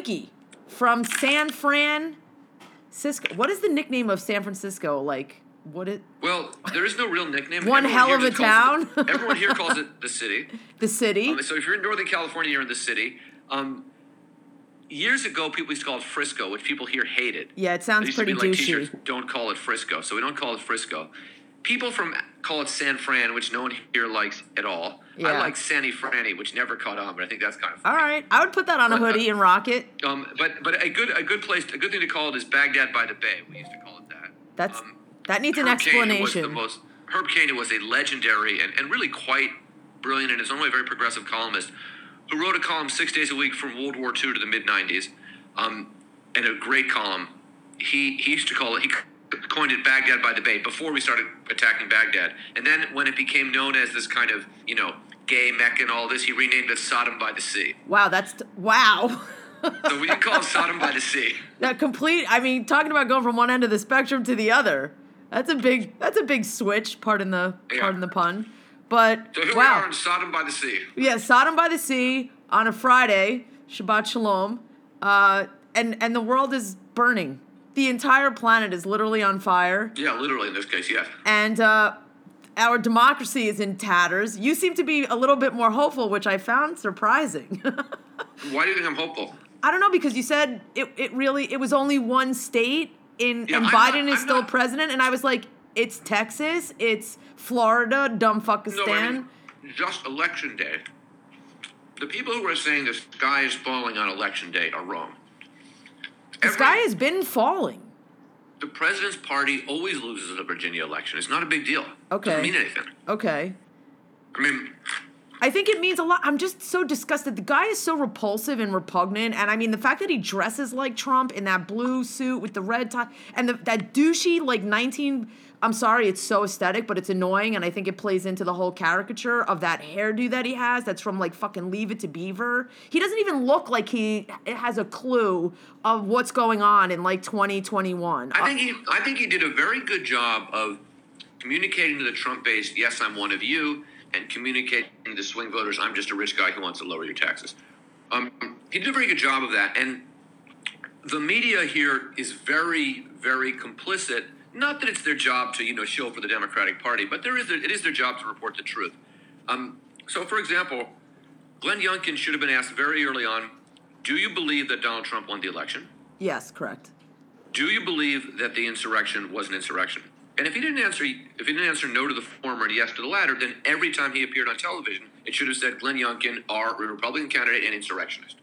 Frankie from San Francisco. What is the nickname of San Francisco? Like, what it? Well, there is no real nickname. One hell of a town. Everyone here calls it the city. The city. So if you're in Northern California, you're in the city. Years ago, people used to call it Frisco, which people here hated. Yeah, it sounds pretty douchey. There used to be like T-shirts, don't call it Frisco, so we don't call it Frisco. People from call it San Fran, which no one here likes at all. Yeah. I like Sanny Franny, which never caught on, but I think that's kind of funny. All right, I would put that on a hoodie and rock it. But a good thing to call it is Baghdad by the Bay. We used to call it that. That needs an explanation. Herb Caen was a legendary and really quite brilliant and is only a very progressive columnist, who wrote a column 6 days a week from World War II to the mid-'90s, and a great column. He used to call it, he coined it Baghdad by the Bay before we started attacking Baghdad. And then when it became known as this kind of, gay Mecca and all this, he renamed it Sodom by the Sea. Wow, wow. So we didn't call it Sodom by the Sea. That talking about going from one end of the spectrum to the other, that's a big switch, pardon the pun. But so here we are in Sodom by the Sea. Yeah, Sodom by the Sea on a Friday, Shabbat Shalom, and the world is burning. The entire planet is literally on fire. Yeah, literally in this case, yes. And our democracy is in tatters. You seem to be a little bit more hopeful, which I found surprising. Why do you think I'm hopeful? I don't know, because you said it was only one state, and Biden is still president, and I was like, it's Texas, it's Florida, dumbfuckistan. No, just election day. The people who are saying the sky is falling on election day are wrong. The sky has been falling. The president's party always loses the Virginia election. It's not a big deal. Okay. It doesn't mean anything. Okay. I think it means a lot. I'm just so disgusted. The guy is so repulsive and repugnant. And, the fact that he dresses like Trump in that blue suit with the red tie and that douchey, like, I'm sorry, it's so aesthetic, but it's annoying, and I think it plays into the whole caricature of that hairdo that he has that's from, like, fucking Leave It to Beaver. He doesn't even look like he has a clue of what's going on in, like, 2021. I think he did a very good job of communicating to the Trump base, yes, I'm one of you, and communicating to swing voters, I'm just a rich guy who wants to lower your taxes. He did a very good job of that, and the media here is very, very complicit. Not that it's their job to, show for the Democratic Party, but it is their job to report the truth. So, for example, Glenn Youngkin should have been asked very early on, do you believe that Donald Trump won the election? Yes, correct. Do you believe that the insurrection was an insurrection? And if he didn't answer no to the former and yes to the latter, then every time he appeared on television, it should have said Glenn Youngkin, our Republican candidate and insurrectionist.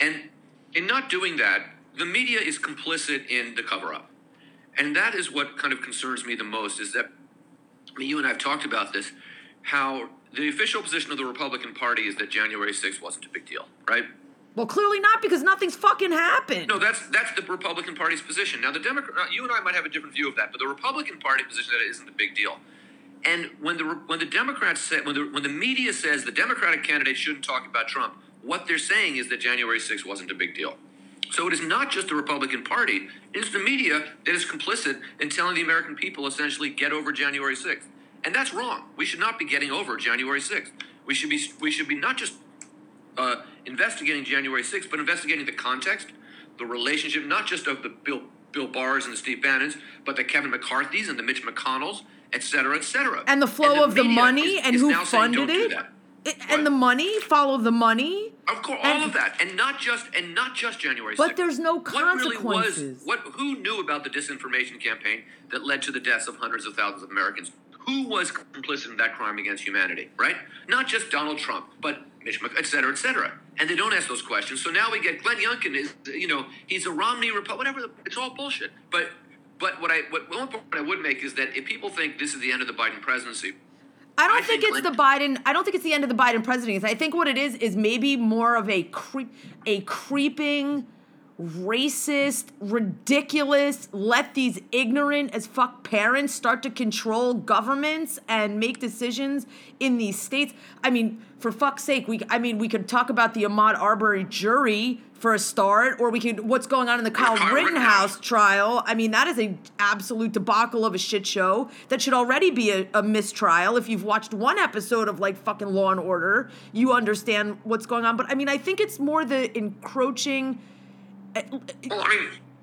And in not doing that, the media is complicit in the cover-up. And that is what kind of concerns me the most, is that you and I have talked about this, how the official position of the Republican Party is that January 6th wasn't a big deal, right? Well, clearly not, because nothing's fucking happened. No, that's the Republican Party's position. Now, you and I might have a different view of that, but the Republican Party position that it isn't a big deal. And when the Democrats say, when the media says the Democratic candidate shouldn't talk about Trump, what they're saying is that January 6th wasn't a big deal. So it is not just the Republican Party, it is the media that is complicit in telling the American people essentially get over January 6th. And that's wrong. We should not be getting over January 6th. We should be not just investigating January 6th, but investigating the context, the relationship, not just of the Bill Barrs and the Steve Bannons, but the Kevin McCarthys and the Mitch McConnells, et cetera, et cetera. And the flow of the money and who funded it. And the money, follow the money. Of course, all of that, and not just January 6th. But there's no consequences. Who knew about the disinformation campaign that led to the deaths of hundreds of thousands of Americans? Who was complicit in that crime against humanity, right? Not just Donald Trump, but Mitch McConnell, et cetera, et cetera. And they don't ask those questions. So now we get Glenn Youngkin is, he's a Romney Republican, whatever. It's all bullshit. But one point I would make is that if people think this is the end of the Biden presidency, I don't think it's the end of the Biden presidency. I think what it is maybe more of a creeping racist, ridiculous, let these ignorant as fuck parents start to control governments and make decisions in these states. I mean, for fuck's sake, we could talk about the Ahmaud Arbery jury for a start, or we could what's going on in the Kyle Rittenhouse trial. I mean, that is an absolute debacle of a shit show. That should already be a mistrial. If you've watched one episode of like fucking Law and Order, you understand what's going on. But I mean, I think it's more the encroaching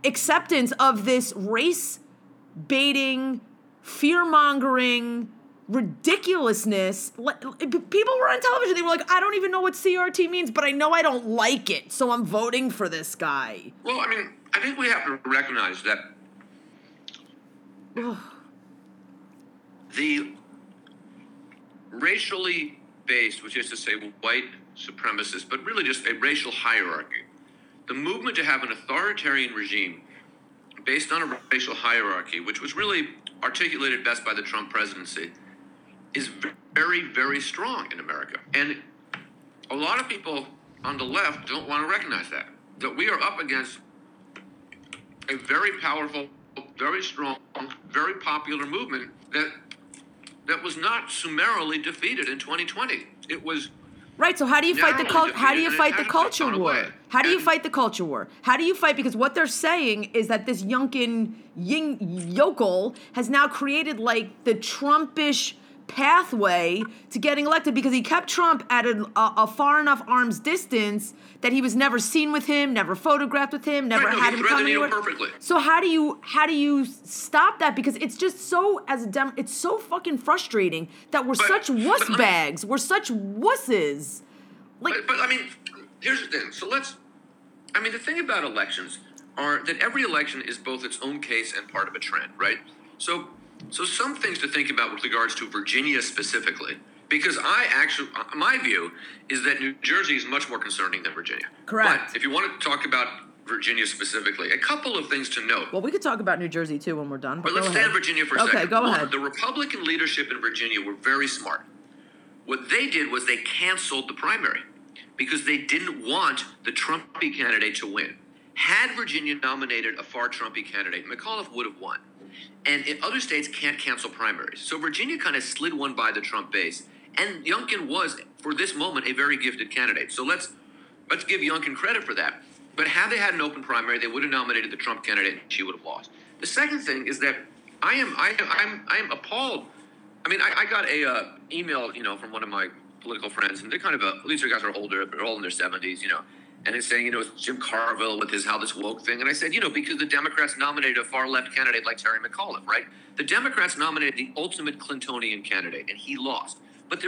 acceptance of this race-baiting, fear-mongering ridiculousness. People were on television. They were like, I don't even know what CRT means, but I know I don't like it, so I'm voting for this guy. Well, I mean, I think we have to recognize that the racially based, which is to say white supremacists, but really just a racial hierarchy, the movement to have an authoritarian regime based on a racial hierarchy, which was really articulated best by the Trump presidency, is very, very strong in America. And a lot of people on the left don't want to recognize that we are up against a very powerful, very strong, very popular movement that was not summarily defeated in 2020. It was... Right, so how do you fight the culture war? How do you fight, because what they're saying is that this Youngkin yokel has now created like the Trumpish pathway to getting elected, because he kept Trump at a far enough arm's distance that he was never seen with him, never photographed with him, never had him come anywhere. So how do you stop that? Because it's just it's so fucking frustrating that we're such wusses. Like, but I mean, here's the thing. So the thing about elections are that every election is both its own case and part of a trend, right? So some things to think about with regards to Virginia specifically, because my view is that New Jersey is much more concerning than Virginia. Correct. But if you want to talk about Virginia specifically, a couple of things to note. Well, we could talk about New Jersey too when we're done. But let's stay on Virginia for a second. Okay, go ahead. The Republican leadership in Virginia were very smart. What they did was they canceled the primary because they didn't want the Trumpy candidate to win. Had Virginia nominated a far Trumpy candidate, McAuliffe would have won. And other states can't cancel primaries. So Virginia kind of slid one by the Trump base. And Youngkin was, for this moment, a very gifted candidate. So let's give Youngkin credit for that. But had they had an open primary, they would have nominated the Trump candidate, and she would have lost. The second thing is that I am appalled. I mean, I got a email, from one of my political friends, and they're kind of at least their guys are older, they're all in their 70s, and it's saying, it's Jim Carville with his how this woke thing. And I said, because the Democrats nominated a far-left candidate like Terry McAuliffe, right? The Democrats nominated the ultimate Clintonian candidate, and he lost. But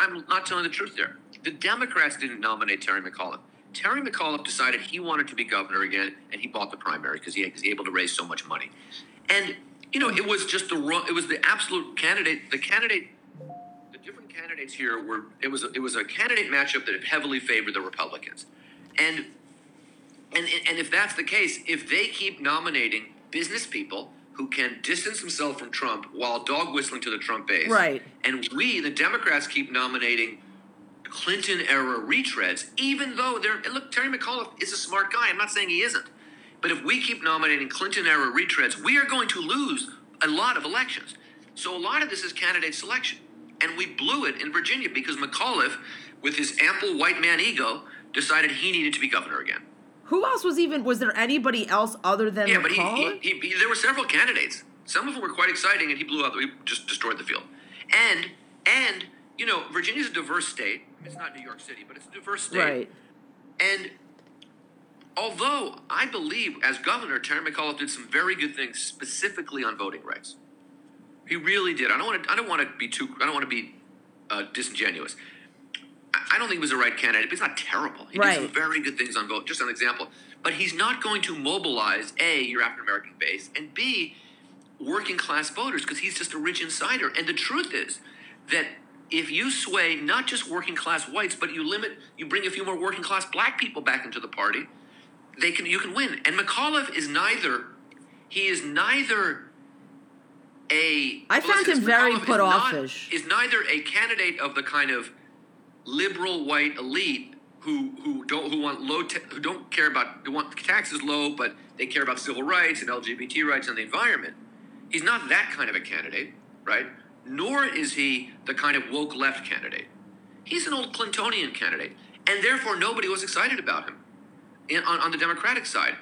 I'm not telling the truth there. The Democrats didn't nominate Terry McAuliffe. Terry McAuliffe decided he wanted to be governor again, and he bought the primary because he was able to raise so much money. And, it was just it was the absolute candidate. The different candidates here it was a candidate matchup that heavily favored the Republicans. And if that's the case, if they keep nominating business people who can distance themselves from Trump while dog whistling to the Trump base, right? And the Democrats, keep nominating Clinton-era retreads, even though Terry McAuliffe is a smart guy. I'm not saying he isn't. But if we keep nominating Clinton-era retreads, we are going to lose a lot of elections. So a lot of this is candidate selection. And we blew it in Virginia because McAuliffe, with his ample white man ego, decided he needed to be governor again. Who else was there anybody else other than McCauliffe? Yeah, but he there were several candidates. Some of them were quite exciting, and he blew out, he just destroyed the field. And Virginia's a diverse state. It's not New York City, but it's a diverse state. Right. And although I believe as governor, Terry McAuliffe did some very good things specifically on voting rights. He really did. I don't want to be disingenuous. I don't think he was the right candidate, but he's not terrible. He did some very good things on vote, just an example. But he's not going to mobilize, A, your African-American base, and B, working-class voters, because he's just a rich insider. And the truth is that if you sway not just working-class whites, but you bring a few more working-class black people back into the party, you can win. And McAuliffe is neither I found him very put offish. Is neither a candidate of the kind of liberal white elite who don't care about taxes low, but they care about civil rights and LGBT rights and the environment. He's not that kind of a candidate, right? Nor is he the kind of woke left candidate. He's an old Clintonian candidate, and therefore nobody was excited about him on the Democratic side.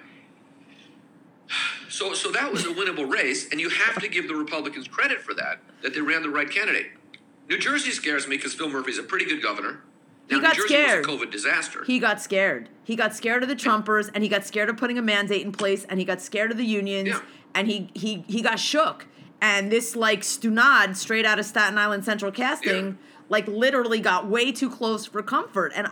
So that was a winnable race, and you have to give the Republicans credit for that they ran the right candidate. New Jersey scares me because Phil Murphy's a pretty good governor. Now, New Jersey was a COVID disaster. He got scared. He got scared of the Trumpers, and he got scared of putting a mandate in place, and he got scared of the unions, and he got shook. And this, Stunad, straight out of Staten Island Central Casting, literally got way too close for comfort. And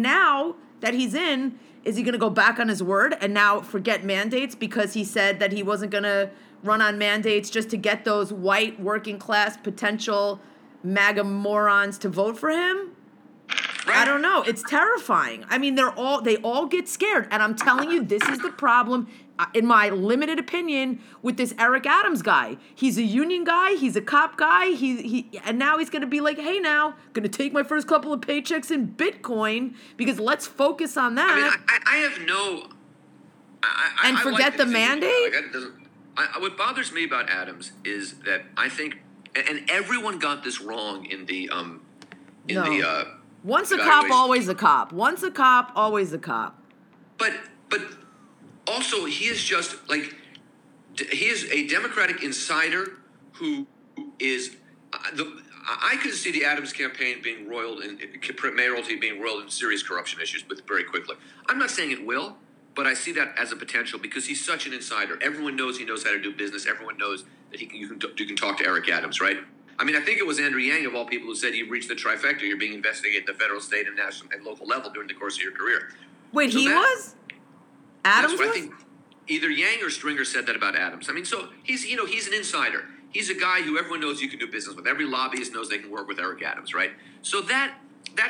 now that he's in, is he going to go back on his word and now forget mandates because he said that he wasn't going to run on mandates just to get those white working class potential MAGA morons to vote for him? Right. I don't know. It's terrifying. I mean, they all get scared. And I'm telling you, this is the problem, in my limited opinion, with this Eric Adams guy. He's a union guy. He's a cop guy. And now he's going to be like, hey, now, going to take my first couple of paychecks in Bitcoin because let's focus on that. I mean, I have no... and forget the mandate? What bothers me about Adams is that I think... And everyone got this wrong in the... once a cop, always a cop. Once a cop, always a cop. But also he is just he is a Democratic insider who is I could see the Adams campaign being roiled in mayoralty being roiled in serious corruption issues with very quickly. I'm not saying it will, but I see that as a potential because he's such an insider. Everyone knows he knows how to do business. Everyone knows that you can talk to Eric Adams, right? I mean, I think it was Andrew Yang, of all people, who said you reached the trifecta. You're being investigated at the federal, state, and national, and local level during the course of your career. Wait, so was? Adams was? I think either Yang or Stringer said that about Adams. I mean, so he's an insider. He's a guy who everyone knows you can do business with. Every lobbyist knows they can work with Eric Adams, right? So that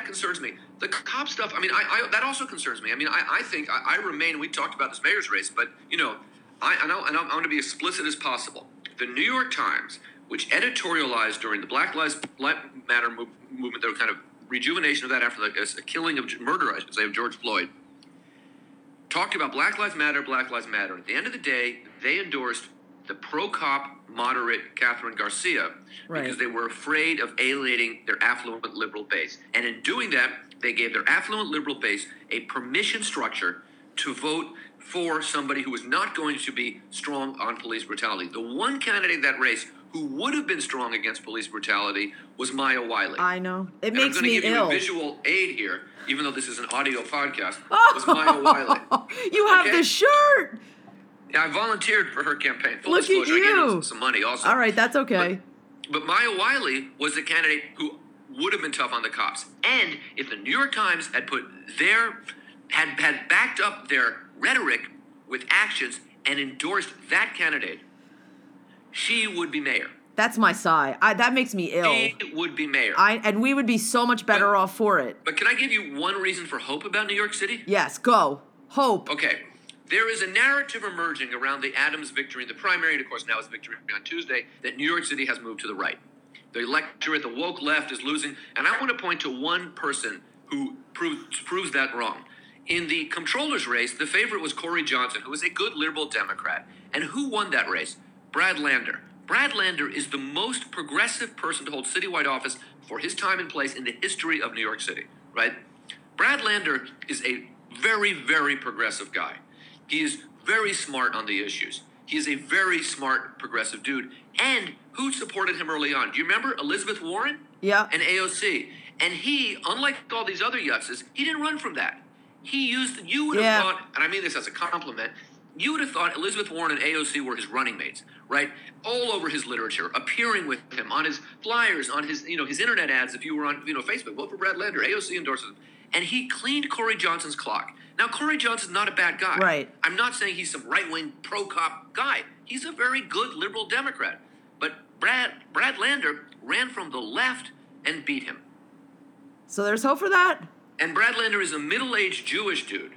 concerns me. The cop stuff, I mean, I that also concerns me. I mean, I think I remain, we talked about this mayor's race, but, I'm going to be explicit as possible. The New York Times, which editorialized during the Black Lives Matter movement, there was kind of rejuvenation of that after the killing of murder of George Floyd, talked about Black Lives Matter. At the end of the day, they endorsed the pro-cop moderate Catherine Garcia because they were afraid of alienating their affluent liberal base. And in doing that, they gave their affluent liberal base a permission structure to vote for somebody who was not going to be strong on police brutality. The one candidate in that race who would have been strong against police brutality was Maya Wiley. I know. It makes me ill. I'm going to give you a visual aid here, even though this is an audio podcast. Oh, was Maya Wiley. You have the shirt. Yeah, I volunteered for her campaign. Full look disclosure, at you. I gave her some money also. All right, that's okay. But Maya Wiley was the candidate who would have been tough on the cops. And if the New York Times had backed up their rhetoric with actions and endorsed that candidate, she would be mayor. That's my sigh. That makes me ill. She would be mayor. And we would be so much better off for it. But can I give you one reason for hope about New York City? Yes, go. Hope. Okay. There is a narrative emerging around the Adams victory in the primary, and of course now it's victory on Tuesday, that New York City has moved to the right. The electorate, the woke left, is losing. And I want to point to one person who proves that wrong. In the comptroller's race, the favorite was Corey Johnson, who is a good liberal Democrat. And who won that race? Brad Lander. Brad Lander is the most progressive person to hold citywide office for his time and place in the history of New York City, right? Brad Lander is a very, very progressive guy. He is very smart on the issues. He is a very smart progressive dude. And who supported him early on? Do you remember Elizabeth Warren? Yeah. And AOC. And he, unlike all these other yutzes, he didn't run from that. He used, you would have thought, and I mean this as a compliment, you would have thought Elizabeth Warren and AOC were his running mates, right? All over his literature, appearing with him on his flyers, on his, his internet ads. If you were on, Facebook, vote for Brad Lander, AOC endorses him. And he cleaned Corey Johnson's clock. Now, Corey Johnson's not a bad guy. Right. I'm not saying he's some right-wing pro-cop guy. He's a very good liberal Democrat. But Brad Lander ran from the left and beat him. So there's hope for that. And Brad Lander is a middle-aged Jewish dude,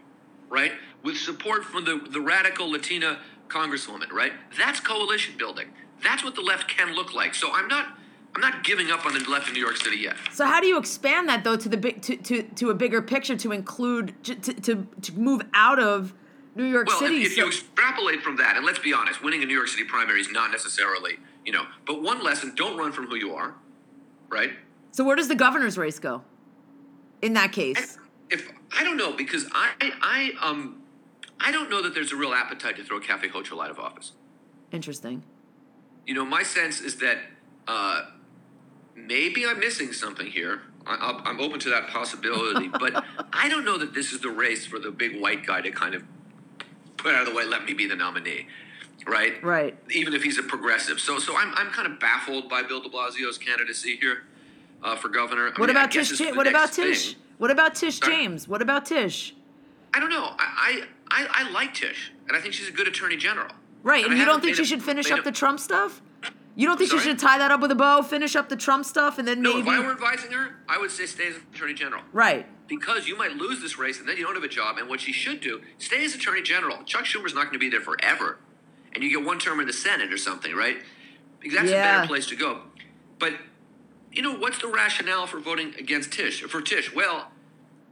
right? With support from the radical Latina congresswoman, right? That's coalition building. That's what the left can look like. So I'm not I'm not giving up on the left in New York City yet. So how do you expand that, though, to the big, to a bigger picture, to include, to move out of New York City? Well, if you extrapolate from that, and let's be honest, winning a New York City primary is not necessarily, you know, but one lesson, don't run from who you are, right? So where does the governor's race go in that case? I don't know, because I don't know that there's a real appetite to throw Kathy Hochul out of office. Interesting. You know, my sense is that maybe I'm missing something here. I'm open to that possibility, but I don't know that this is the race for the big white guy to kind of put out of the way, let me be the nominee, right? Right. Even if he's a progressive. So I'm kind of baffled by Bill de Blasio's candidacy here for governor. What about Tish James? What about Tish? I don't know. I like Tish, and I think she's a good attorney general. Right, and you don't think she should finish up the Trump stuff? You don't think she should tie that up with a bow, finish up the Trump stuff, and then maybe... No, if I were advising her, I would say stay as attorney general. Right. Because you might lose this race, and then you don't have a job, and what she should do, stay as attorney general. Chuck Schumer's not going to be there forever, and you get one term in the Senate or something, right? Because that's a better place to go. But, you know, what's the rationale for voting against Tish? For Tish, well...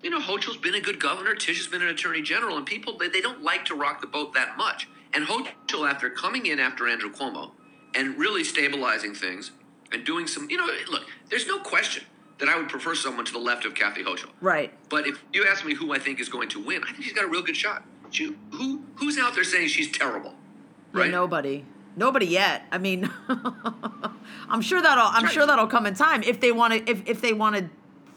You know, Hochul's been a good governor. Tish has been an attorney general. And people, they don't like to rock the boat that much. And Hochul, after coming in after Andrew Cuomo and really stabilizing things and doing some, you know, look, there's no question that I would prefer someone to the left of Kathy Hochul. Right. But if you ask me who I think is going to win, I think she's got a real good shot. Who's out there saying she's terrible? Right? Yeah, nobody. Nobody yet. I mean, I'm sure that'll come in time if they want to. If they want to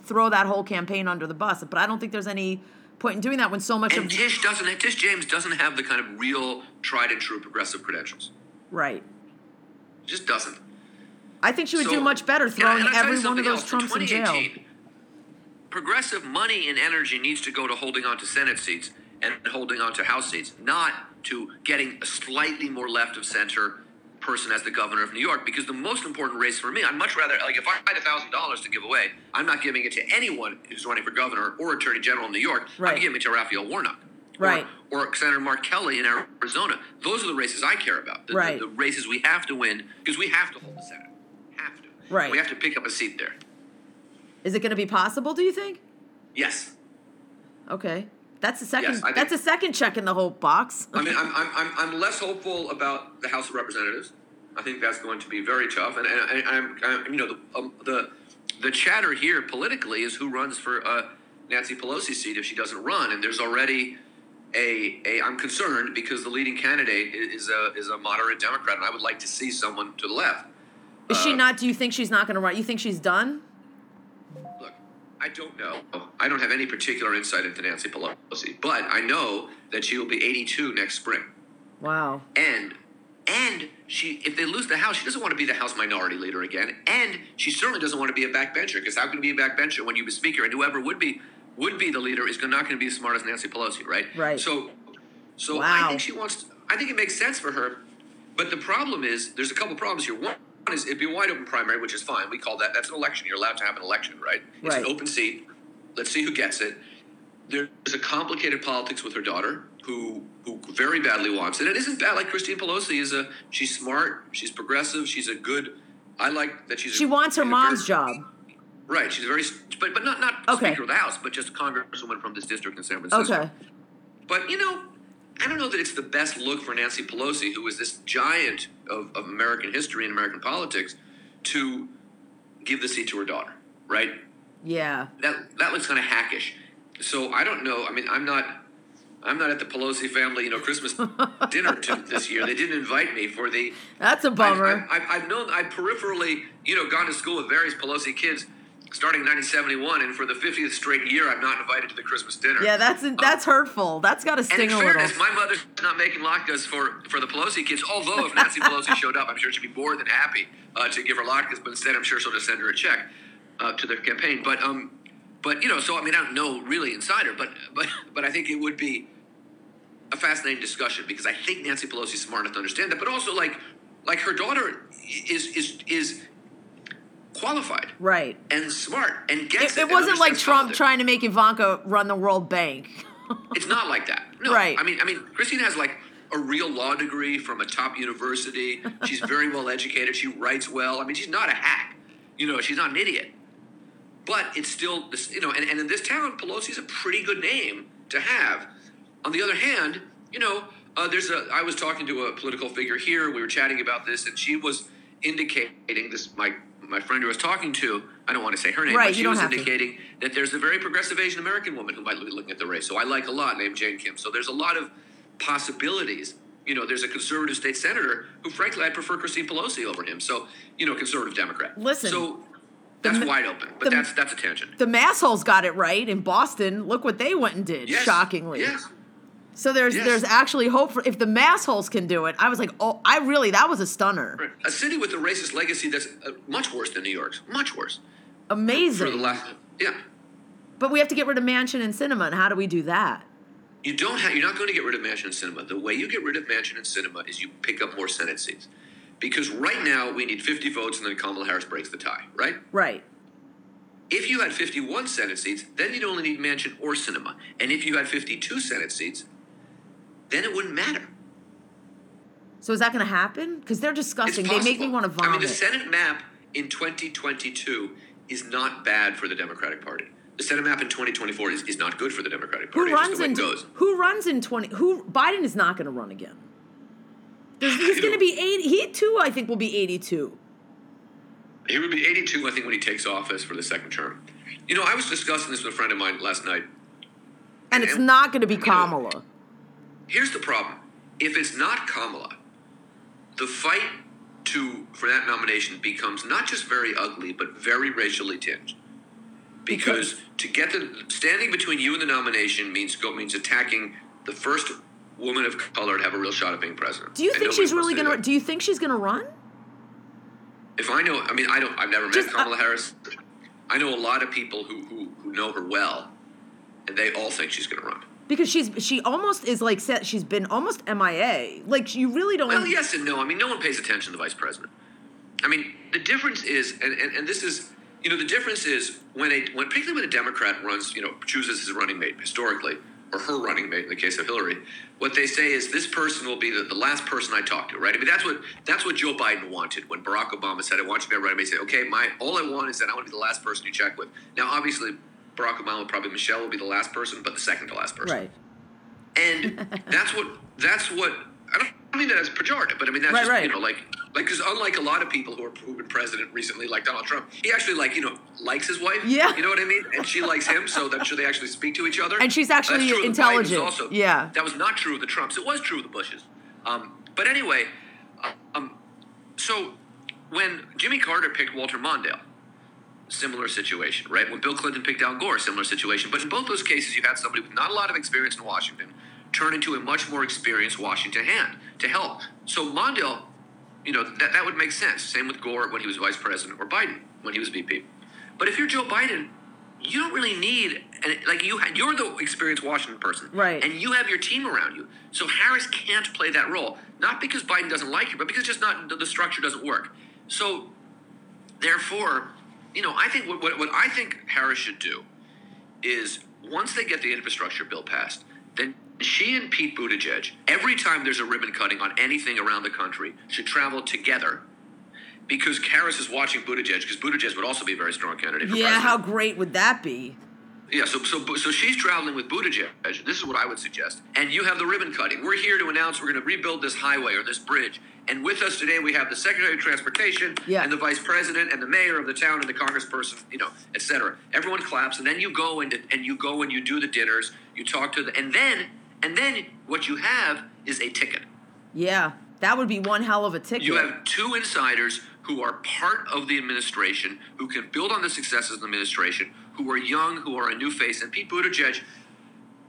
throw that whole campaign under the bus, but I don't think there's any point in doing that when so much of... Tish James doesn't have the kind of real tried and true progressive credentials. Right. She just doesn't. I think she would do much better throwing every one of those Trumps in jail. Progressive money and energy needs to go to holding on to Senate seats and holding on to House seats, not to getting a slightly more left of center person as the governor of New York, because the most important race for me, I'd much rather, like, if I had $1,000 to give away, I'm not giving it to anyone who's running for governor or attorney general in New York. Right. I'm giving it to Raphael Warnock, right, or Senator Mark Kelly in Arizona. Those are the races I care about. The races we have to win, because we have to hold the Senate. Have to. Right. We have to pick up a seat there. Is it going to be possible, do you think? Yes. Okay. That's a second check in the whole box. I mean, I'm less hopeful about the House of Representatives. I think that's going to be very tough. And I'm you know, the chatter here politically is who runs for Nancy Pelosi's seat if she doesn't run. And there's already I'm concerned because the leading candidate is a moderate Democrat, and I would like to see someone to the left. Is she not? Do you think she's not going to run? You think she's done? I don't know. I don't have any particular insight into Nancy Pelosi, but I know that she will be 82 next spring. Wow. And she, if they lose the House, she doesn't want to be the House minority leader again, and she certainly doesn't want to be a backbencher, because how can you be a backbencher when you be speaker, and whoever would be the leader is not going to be as smart as Nancy Pelosi, right? Right. So wow. I think it makes sense for her, but the problem is, there's a couple problems here. One is it'd be a wide open primary, which is fine. We call that's an election. You're allowed to have an election, right? It's an open seat. Let's see who gets it. There's a complicated politics with her daughter, who very badly wants it. It isn't bad. Like, Christine Pelosi she's smart, she's progressive, she's a good. I like that she wants her mom's job. Right. She's very, but not Speaker of the House, but just a congresswoman from this district in San Francisco. Okay. But, you know, I don't know that it's the best look for Nancy Pelosi, who is this giant of American history and American politics, to give the seat to her daughter, right? Yeah. That looks kind of hackish. So I don't know. I mean, I'm not at the Pelosi family, you know, Christmas dinner this year. They didn't invite me for the... That's a bummer. I've peripherally, you know, gone to school with various Pelosi kids starting in 1971, and for the 50th straight year, I'm not invited to the Christmas dinner. Yeah, that's hurtful. That's got to sting a little. And in fairness, my mother's not making latkes for the Pelosi kids, although if Nancy Pelosi showed up, I'm sure she'd be more than happy to give her latkes, but instead I'm sure she'll just send her a check to their campaign. But you know, so I mean, I don't know really insider, but I think it would be a fascinating discussion, because I think Nancy Pelosi's smart enough to understand that, but also like her daughter is qualified, right, and smart, and gets it. It wasn't like Trump trying to make Ivanka run the World Bank. It's not like that, no. Right. I mean, Christine has like a real law degree from a top university. She's very well educated. She writes well. I mean, she's not a hack. You know, she's not an idiot. But it's still, you know, and in this town, Pelosi's a pretty good name to have. On the other hand, you know, I was talking to a political figure here. We were chatting about this, and she was indicating this. My friend who I was talking to, I don't want to say her name, right, but she was indicating that there's a very progressive Asian American woman who might be looking at the race, who I like a lot, named Jane Kim. So there's a lot of possibilities. You know, there's a conservative state senator who, frankly, I prefer Christine Pelosi over him. So, you know, conservative Democrat. Listen. So that's wide open, but that's a tangent. The massholes got it right in Boston. Look what they went and did, yes, shockingly. Yes. So there's actually hope for if the massholes can do it. I was like, oh, that was a stunner. Right. A city with a racist legacy that's much worse than New York's, much worse. Amazing. But we have to get rid of Manchin and Sinema, and how do we do that? You're not going to get rid of Manchin and Sinema. The way you get rid of Manchin and Sinema is you pick up more Senate seats, because right now we need 50 votes, and then Kamala Harris breaks the tie, right? Right. If you had 51 Senate seats, then you'd only need Manchin or Sinema, and if you had 52 Senate seats, then it wouldn't matter. So is that going to happen? Because they're disgusting. They make me want to vomit. I mean, the Senate map in 2022 is not bad for the Democratic Party. The Senate map in 2024 is not good for the Democratic Party. Biden is not going to run again. He's going to be 80. He, too, I think, will be 82. He would be 82, I think, when he takes office for the second term. You know, I was discussing this with a friend of mine last night. And it's not going to be Kamala. Here's the problem. If it's not Kamala, the fight for that nomination becomes not just very ugly, but very racially tinged. Because to get standing between you and the nomination means attacking the first woman of color to have a real shot at being president. Do you think she's really going to run? Do you think she's going to run? If I know, I mean, I've never met Kamala Harris. I know a lot of people who know her well, and they all think she's going to run. Because she almost is like – she's been almost MIA. Like, you really don't – Well, yes and no. I mean, no one pays attention to the vice president. I mean, the difference is – and this is – you know, the difference is particularly when a Democrat runs – you know, chooses his running mate historically, or her running mate in the case of Hillary, what they say is this person will be the last person I talk to, right? I mean, that's what Joe Biden wanted when Barack Obama said, I want you to be a running mate. He said, okay, all I want is that I want to be the last person you check with. Now, obviously – Barack Obama, probably Michelle, will be the last person, but the second to last person. Right. And that's what I mean that as pejorative, but I mean that's right. You know, like because unlike a lot of people who've been president recently, like Donald Trump, he actually likes his wife. Yeah. You know what I mean? And she likes him, so I'm sure they actually speak to each other. And she's actually intelligent. Also. Yeah. That was not true of the Trumps. It was true of the Bushes. But anyway, so when Jimmy Carter picked Walter Mondale. Similar situation, right? When Bill Clinton picked Al Gore, similar situation. But in both those cases, you had somebody with not a lot of experience in Washington turn into a much more experienced Washington hand to help. So Mondale, you know, that would make sense. Same with Gore when he was vice president, or Biden when he was VP. But if you're Joe Biden, you don't really need – like you're the experienced Washington person. Right. And you have your team around you. So Harris can't play that role, not because Biden doesn't like her, but because just not the structure doesn't work. So therefore – you know, I think what I think Harris should do is once they get the infrastructure bill passed, then she and Pete Buttigieg, every time there's a ribbon cutting on anything around the country, should travel together because Harris is watching Buttigieg because Buttigieg would also be a very strong candidate for president. How great would that be? Yeah, so she's traveling with Buttigieg. This is what I would suggest. And you have the ribbon cutting. We're here to announce we're going to rebuild this highway or this bridge. And with us today, we have the Secretary of Transportation and the Vice President and the Mayor of the town and the Congressperson, you know, et cetera. Everyone claps, and then you go and you do the dinners. You talk to and then what you have is a ticket. Yeah, that would be one hell of a ticket. You have two insiders who are part of the administration, who can build on the successes of the administration, who are young, who are a new face. And Pete Buttigieg,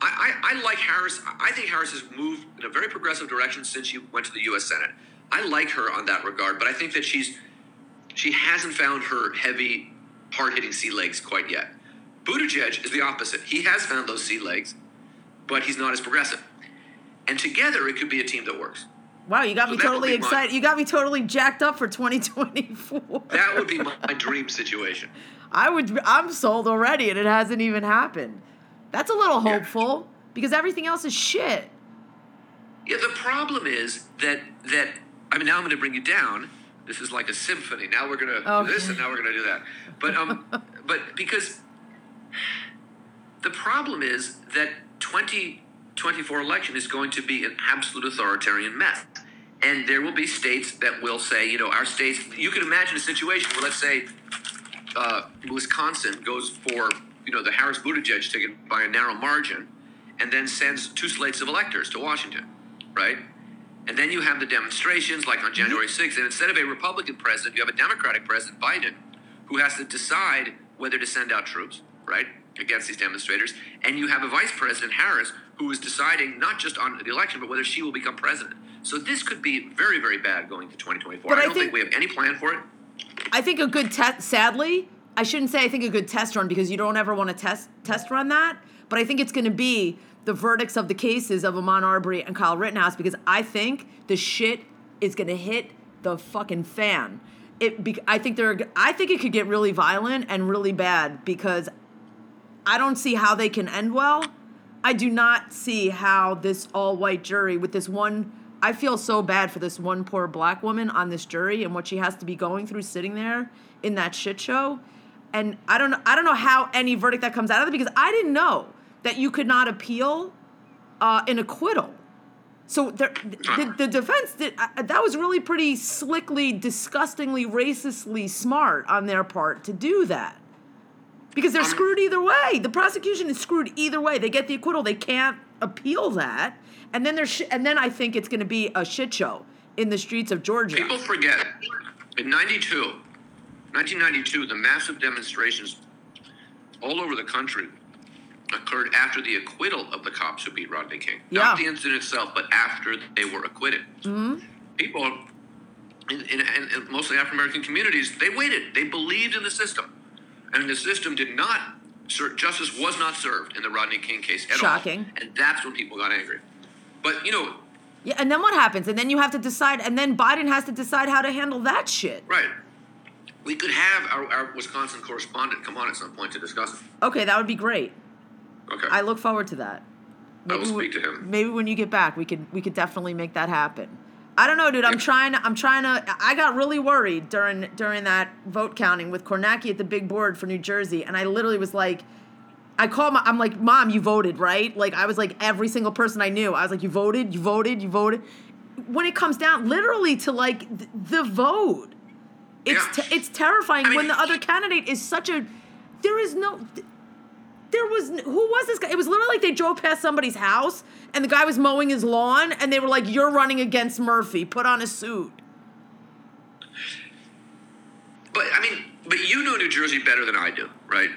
I like Harris. I think Harris has moved in a very progressive direction since she went to the U.S. Senate. I like her on that regard, but I think that she hasn't found her heavy, hard-hitting sea legs quite yet. Buttigieg is the opposite. He has found those sea legs, but he's not as progressive. And together, it could be a team that works. Wow, you got me totally excited. You got me totally jacked up for 2024. That would be my dream situation. I'm sold already, and it hasn't even happened. That's a little hopeful because everything else is shit. Yeah, the problem is that now I'm going to bring you down. This is like a symphony. Now we're going to do this, and now we're going to do that. But but because the problem is that 2024 election is going to be an absolute authoritarian mess. And there will be states that will say, you know, our states, you can imagine a situation where, let's say, Wisconsin goes for, you know, the Harris-Buttigieg ticket by a narrow margin and then sends two slates of electors to Washington, right? And then you have the demonstrations like on January 6th. And instead of a Republican president, you have a Democratic president, Biden, who has to decide whether to send out troops, right, against these demonstrators. And you have a vice president, Harris, who is deciding not just on the election, but whether she will become president. So this could be very, very bad going to 2024. But I don't think we have any plan for it. I think a good test, sadly, I shouldn't say I think a good test run because you don't ever want to test run that. But I think it's going to be the verdicts of the cases of Ahmaud Arbery and Kyle Rittenhouse because I think the shit is going to hit the fucking fan. I think it could get really violent and really bad because I don't see how they can end well. I do not see how this all-white jury with this one... I feel so bad for this one poor black woman on this jury and what she has to be going through sitting there in that shit show. And I don't know how any verdict that comes out of it because I didn't know that you could not appeal an acquittal. So the defense, that was really pretty slickly, disgustingly, racistly smart on their part to do that. Because they're screwed either way. The prosecution is screwed either way. They get the acquittal. They can't appeal that. And then I think it's going to be a shit show in the streets of Georgia. People forget in 1992, the massive demonstrations all over the country occurred after the acquittal of the cops who beat Rodney King. Yeah. Not the incident itself, but after they were acquitted. Mm-hmm. People in mostly African American communities, they waited. They believed in the system. And the system did not justice was not served in the Rodney King case at all. Shocking. And that's when people got angry. But, you know... Yeah, and then what happens? And then you have to decide... And then Biden has to decide how to handle that shit. Right. We could have our Wisconsin correspondent come on at some point to discuss it. Okay, that would be great. Okay. I look forward to that. Maybe I will speak to him. Maybe when you get back, we could definitely make that happen. I don't know, dude. I'm trying to... I got really worried during that vote counting with Kornacki at the big board for New Jersey, and I literally was like... I'm like, Mom, you voted, right? Like, I was like, every single person I knew, I was like, you voted. When it comes down literally to, like, the vote, it's terrifying when the other candidate is such a... Who was this guy? It was literally like they drove past somebody's house, and the guy was mowing his lawn, and they were like, you're running against Murphy. Put on a suit. But, you know New Jersey better than I do, right?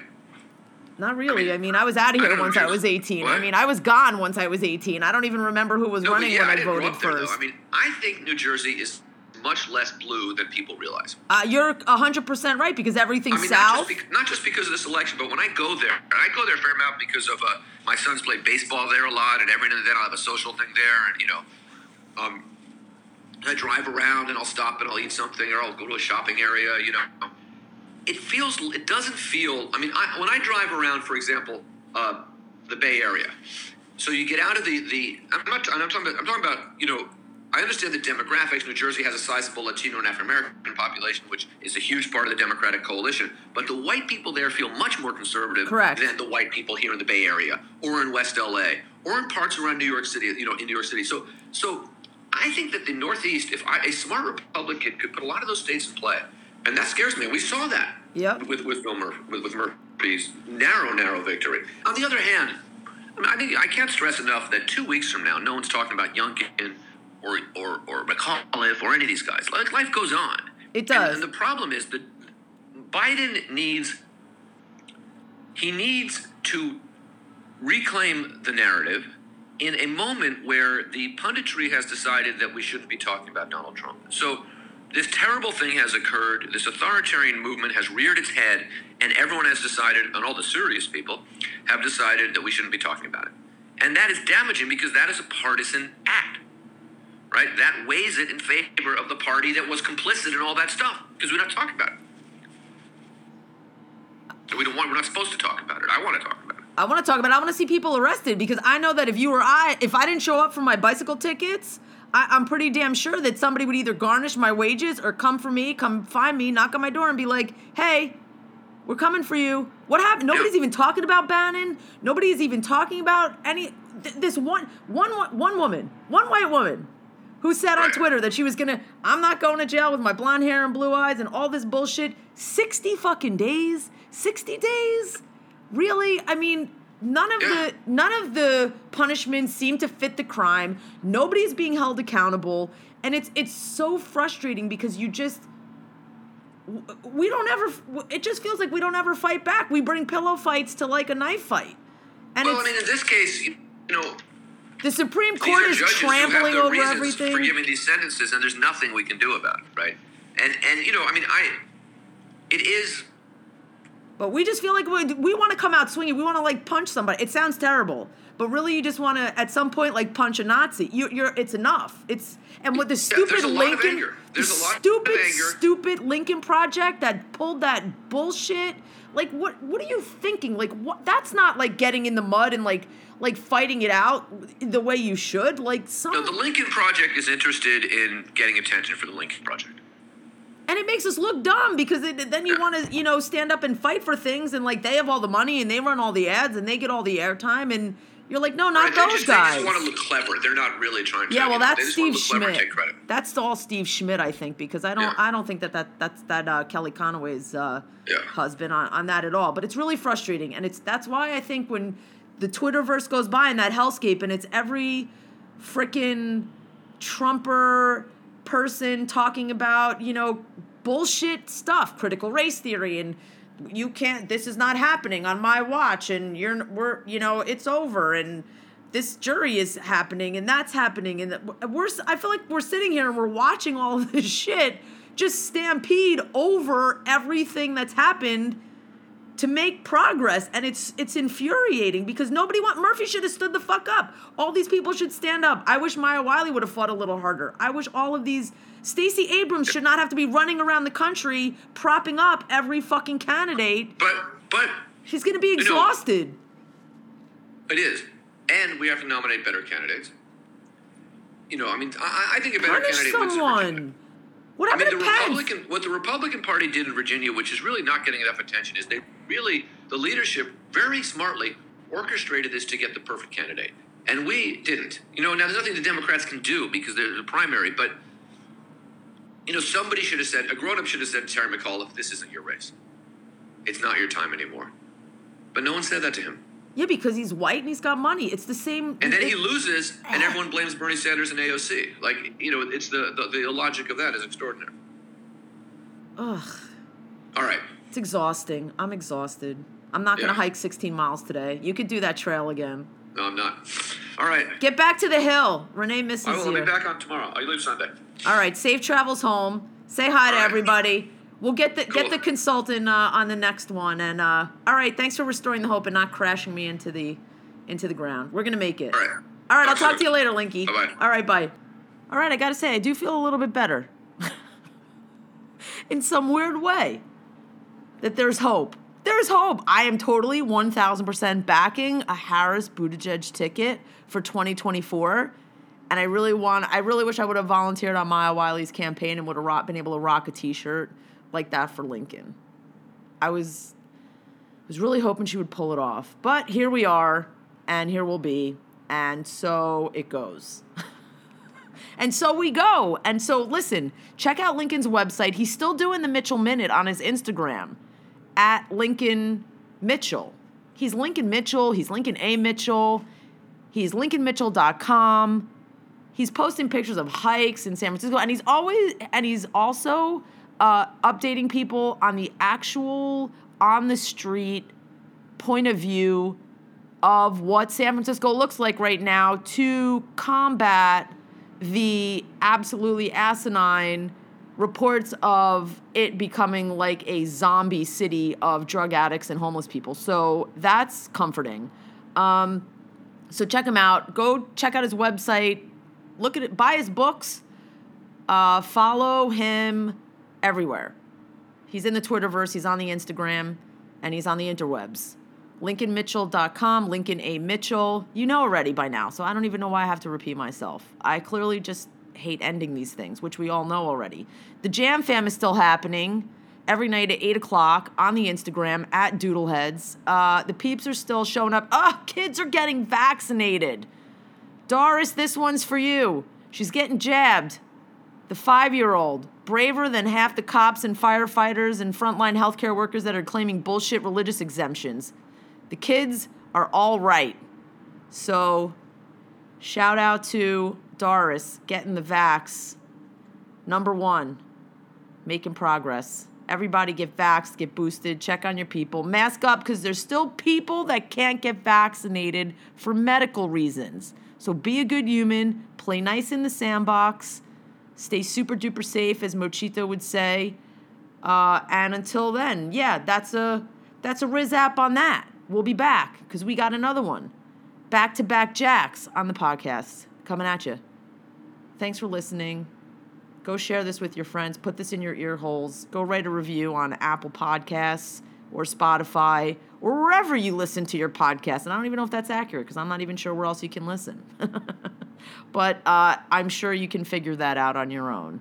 Not really. I was out of here once I was 18. What? I was gone once I was 18. I don't even remember who was running when I voted first. I think New Jersey is much less blue than people realize. You're 100% right because everything's south. Not just because of this election, but when I go there, and I go there a fair amount because of my sons play baseball there a lot, and every now and then I'll have a social thing there, and, I drive around and I'll stop and I'll eat something or I'll go to a shopping area, when I drive around, for example, the Bay Area, so you get out of I understand the demographics. New Jersey has a sizable Latino and African American population, which is a huge part of the Democratic coalition, but the white people there feel much more conservative than the white people here in the Bay Area or in West LA or in parts around New York City, in New York City. So I think that the Northeast, if a smart Republican could put a lot of those states in play. And that scares me. We saw that with Bill Murphy, with Murphy's narrow victory. On the other hand, I think I can't stress enough that 2 weeks from now, no one's talking about Youngkin or McAuliffe or any of these guys. Like, life goes on. It does. And the problem is that Biden needs to reclaim the narrative in a moment where the punditry has decided that we shouldn't be talking about Donald Trump. So... this terrible thing has occurred, this authoritarian movement has reared its head, and everyone has decided, and all the serious people, have decided that we shouldn't be talking about it. And that is damaging because that is a partisan act, right? That weighs it in favor of the party that was complicit in all that stuff, because we're not talking about it. We're not supposed to talk about it. I want to talk about it. I want to see people arrested, because I know that if you or I didn't show up for my bicycle tickets... I'm pretty damn sure that somebody would either garnish my wages or come for me, come find me, knock on my door and be like, hey, we're coming for you. What happened? Nobody's even talking about Bannon. Nobody's even talking about any... This one white woman who said on Twitter that she was going to... I'm not going to jail with my blonde hair and blue eyes and all this bullshit. 60 fucking days? 60 days? Really? I mean... None of the punishments seem to fit the crime. Nobody's being held accountable, and it's so frustrating because we don't ever. It just feels like we don't ever fight back. We bring pillow fights to like a knife fight. And well, I mean, in this case, the Supreme Court is trampling over everything. For giving these sentences, and there's nothing we can do about it, right? And it is. But we just feel like we want to come out swinging. We want to, like, punch somebody. It sounds terrible. But really, you just want to, at some point, like, punch a Nazi. It's enough. And with the stupid Lincoln... There's a lot of anger. Stupid Lincoln Project that pulled that bullshit. Like, what are you thinking? Like, what? That's not, like, getting in the mud and, like fighting it out the way you should. Like, No, the Lincoln Project is interested in getting attention for the Lincoln Project. And it makes us look dumb because then you want to, stand up and fight for things. And, like, they have all the money and they run all the ads and they get all the airtime. And you're like, no, not those guys. They just want to look clever. They're not really trying to. Yeah, well, that's Steve Schmidt. That's all Steve Schmidt, I think, because I don't think that's Kelly Conway's husband on that at all. But it's really frustrating. And that's why I think when the Twitterverse goes by in that hellscape and it's every frickin' Trumper person talking about, bullshit stuff, critical race theory, and you can't, this is not happening on my watch, and it's over, and this jury is happening, and that's happening, and I feel like we're sitting here and we're watching all of this shit just stampede over everything that's happened to make progress, and it's infuriating because Murphy should have stood the fuck up. All these people should stand up. I wish Maya Wiley would have fought a little harder. I wish all of these... Stacey Abrams should not have to be running around the country propping up every fucking candidate. But... She's going to be exhausted. It is. And we have to nominate better candidates. I think a better candidate wins someone. What happened to Pence? What the Republican Party did in Virginia, which is really not getting enough attention, is the leadership very smartly orchestrated this to get the perfect candidate. And we didn't. Now there's nothing the Democrats can do because they're the primary, but, somebody should have said, a grown-up should have said to Terry McAuliffe, this isn't your race. It's not your time anymore. But no one said that to him. Yeah, because he's white and he's got money. It's the same. And then he loses, and everyone blames Bernie Sanders and AOC. Like, it's the logic of that is extraordinary. Ugh. All right. It's exhausting. I'm exhausted. I'm not going to hike 16 miles today. You could do that trail again. No, I'm not. All right. Get back to the hill. Renee misses you. I will be back on tomorrow. I leave Sunday. All right. Safe travels home. Say hi to everybody. We'll get the consultant on the next one. And all right, thanks for restoring the hope and not crashing me into the ground. We're gonna make it. All right, I'll talk to you later, Linky. Bye. All right, bye. All right, I gotta say I do feel a little bit better, in some weird way, that there's hope. There's hope. I am totally 1,000% backing a Harris Buttigieg ticket for 2024. And I really wish I would have volunteered on Maya Wiley's campaign and would have been able to rock a T-shirt like that for Lincoln. I was really hoping she would pull it off. But here we are, and here we'll be, and so it goes. And so we go. And so, listen, check out Lincoln's website. He's still doing the Mitchell Minute on his Instagram, at Lincoln Mitchell. He's Lincoln Mitchell. He's Lincoln A. Mitchell. He's LincolnMitchell.com. He's posting pictures of hikes in San Francisco, and he's also... updating people on the actual on-the-street point of view of what San Francisco looks like right now to combat the absolutely asinine reports of it becoming like a zombie city of drug addicts and homeless people. So that's comforting. So check him out. Go check out his website. Look at it. Buy his books. Follow him everywhere. He's in the Twitterverse, he's on the Instagram, and he's on the interwebs. LincolnMitchell.com, Lincoln A. Mitchell. You know already by now, so I don't even know why I have to repeat myself. I clearly just hate ending these things, which we all know already. The Jam Fam is still happening every night at 8 o'clock on the Instagram at Doodleheads. The peeps are still showing up. Oh, kids are getting vaccinated. Doris, this one's for you. She's getting jabbed. The 5-year-old, braver than half the cops and firefighters and frontline healthcare workers that are claiming bullshit religious exemptions. The kids are all right. So shout out to Doris, getting the vax. Number one, making progress. Everybody get vaxxed, get boosted, check on your people. Mask up, because there's still people that can't get vaccinated for medical reasons. So be a good human, play nice in the sandbox, stay super duper safe, as Mochito would say. And until then, yeah, that's a Riz app on that. We'll be back, because we got another one. Back-to-back jacks on the podcast coming at you. Thanks for listening. Go share this with your friends. Put this in your ear holes. Go write a review on Apple Podcasts or Spotify or wherever you listen to your podcast. And I don't even know if that's accurate, because I'm not even sure where else you can listen. But I'm sure you can figure that out on your own.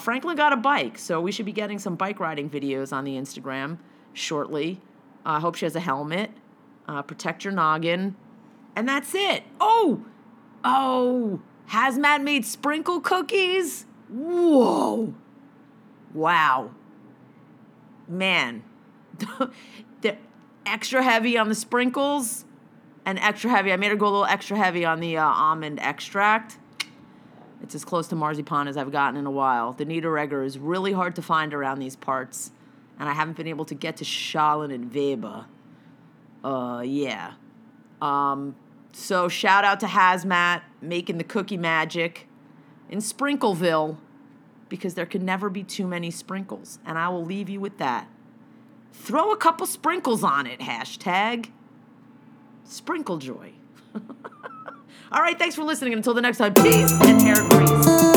Franklin got a bike, so we should be getting some bike riding videos on the Instagram shortly. I hope she has a helmet. Protect your noggin. And that's it. Oh, Hazmat made sprinkle cookies? Whoa. Wow. Man. They're extra heavy on the sprinkles and extra heavy. I made her go a little extra heavy on the almond extract. It's as close to marzipan as I've gotten in a while. The Niederegger is really hard to find around these parts, and I haven't been able to get to Schalen and Weber. Yeah. So shout out to Hazmat, making the cookie magic in Sprinkleville, because there can never be too many sprinkles. And I will leave you with that. Throw a couple sprinkles on it, hashtag Sprinklejoy. All right, thanks for listening. Until the next time, peace and hair grease.